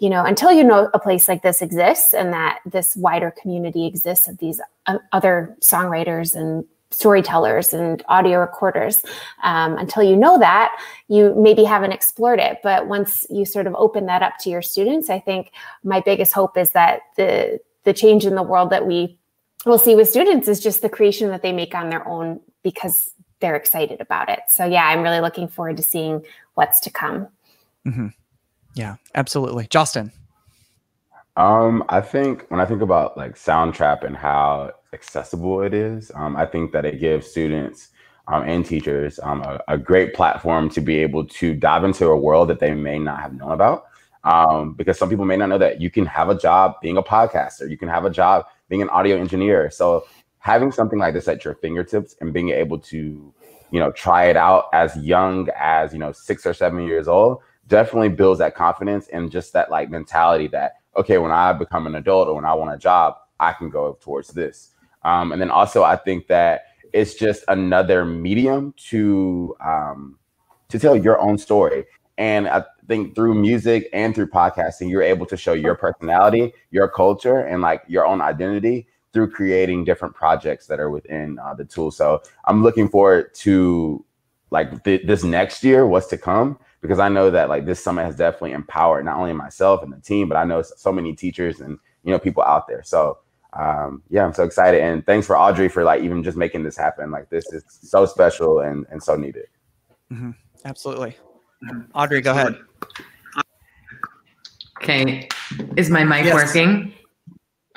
you know, until you know a place like this exists and that this wider community exists of these other songwriters and storytellers and audio recorders. Until you know that, you maybe haven't explored it. But once you sort of open that up to your students, I think my biggest hope is that the change in the world that we will see with students is just the creation that they make on their own because they're excited about it. So yeah, I'm really looking forward to seeing what's to come. Mm-hmm. Yeah, absolutely. Justin. I think when I think about like Soundtrap and how accessible it is, I think that it gives students and teachers a great platform to be able to dive into a world that they may not have known about, because some people may not know that you can have a job being a podcaster, you can have a job being an audio engineer. So having something like this at your fingertips and being able to, you know, try it out as young as, you know, 6 or 7 years old definitely builds that confidence and just that like mentality that, okay, when I become an adult or when I want a job, I can go towards this. And then also, I think that it's just another medium to tell your own story. And I think through music and through podcasting, you're able to show your personality, your culture, and like your own identity through creating different projects that are within the tool. So I'm looking forward to like this next year, what's to come, because I know that like this summit has definitely empowered not only myself and the team, but I know so many teachers and, you know, people out there. So yeah, I'm so excited. And thanks for Audrey for like even just making this happen. Like this is so special and so needed. Mm-hmm. Absolutely. Audrey, go ahead. Okay. Is my mic working?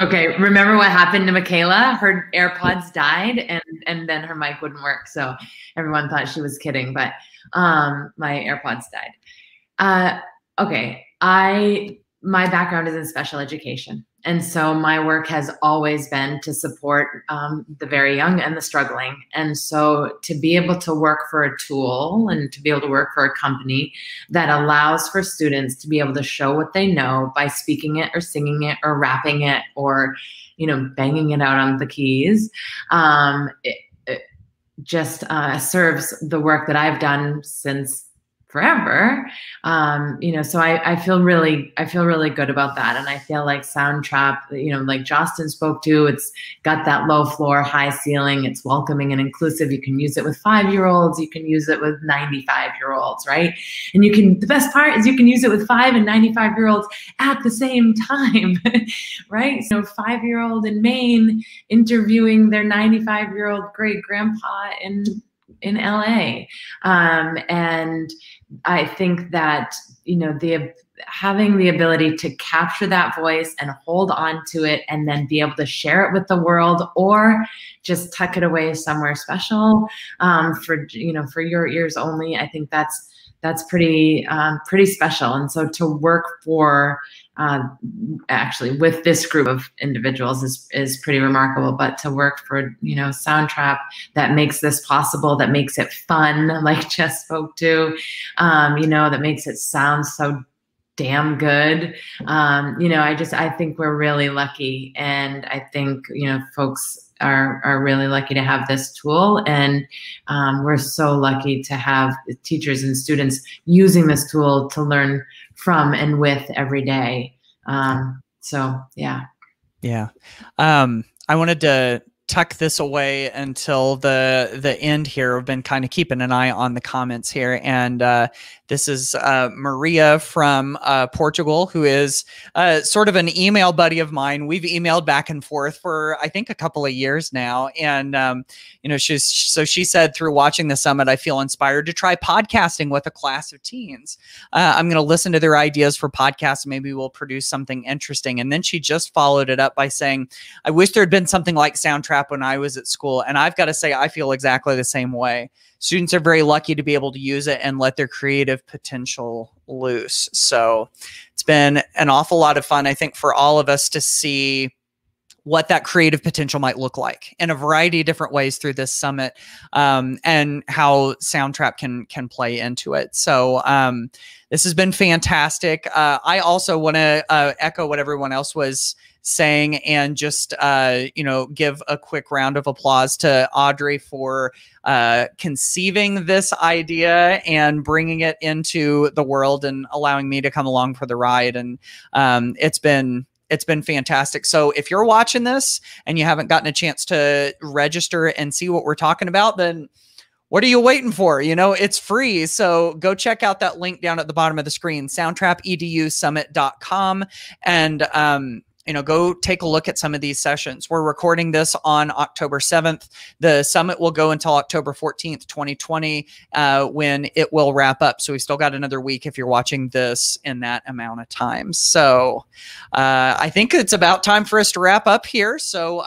Okay. Remember what happened to Michaela? Her AirPods died and then her mic wouldn't work. So everyone thought she was kidding, but my AirPods died. Okay. My background is in special education. And so my work has always been to support the very young and the struggling. And so to be able to work for a tool and to be able to work for a company that allows for students to be able to show what they know by speaking it or singing it or rapping it or, you know, banging it out on the keys, it just serves the work that I've done since forever. You know, so I feel really good about that. And I feel like Soundtrap, you know, like Justin spoke to, it's got that low floor, high ceiling, it's welcoming and inclusive. You can use it with 5-year-olds, you can use it with 95-year-olds, right? And you can, the best part is you can use it with 5 and 95-year-olds at the same time, right? So 5-year-old in Maine interviewing their 95-year-old great grandpa in LA. And I think that, you know, having the ability to capture that voice and hold on to it and then be able to share it with the world or just tuck it away somewhere special for, you know, for your ears only, I think that's pretty special. And so to work for actually with this group of individuals is pretty remarkable, but to work for, you know, Soundtrap that makes this possible, that makes it fun, like Jess spoke to, you know, that makes it sound so damn good. You know, I think we're really lucky. And I think, you know, folks are really lucky to have this tool. And we're so lucky to have teachers and students using this tool to learn from and with every day. So, yeah. Yeah. I wanted to tuck this away until the end here. I've been kind of keeping an eye on the comments here. And this is Maria from Portugal, who is sort of an email buddy of mine. We've emailed back and forth for, I think, a couple of years now. And, you know, she said, through watching the summit, I feel inspired to try podcasting with a class of teens. I'm going to listen to their ideas for podcasts. Maybe we'll produce something interesting. And then she just followed it up by saying, I wish there had been something like Soundtrap when I was at school. And I've got to say, I feel exactly the same way. Students are very lucky to be able to use it and let their creative potential loose. So it's been an awful lot of fun, I think, for all of us to see what that creative potential might look like in a variety of different ways through this summit, and how Soundtrap can play into it. So this has been fantastic. I also want to echo what everyone else was saying and just, you know, give a quick round of applause to Audrey for conceiving this idea and bringing it into the world and allowing me to come along for the ride. And it's been fantastic. So if you're watching this and you haven't gotten a chance to register and see what we're talking about, then what are you waiting for? You know, it's free. So go check out that link down at the bottom of the screen, soundtrapedusummit.com. And, you know, go take a look at some of these sessions. We're recording this on October 7th. The summit will go until October 14th, 2020, when it will wrap up. So we've still got another week if you're watching this in that amount of time. So I think it's about time for us to wrap up here. So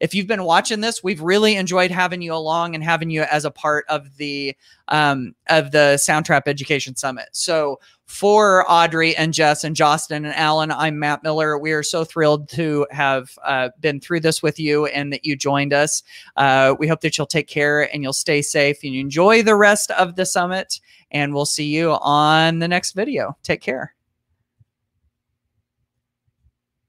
if you've been watching this, we've really enjoyed having you along and having you as a part of the Soundtrap Education Summit. So for Audrey and Jess and Justin and Alan, I'm Matt Miller. We are so thrilled to have been through this with you and that you joined us. We hope that you'll take care and you'll stay safe and you enjoy the rest of the summit, and we'll see you on the next video. Take care.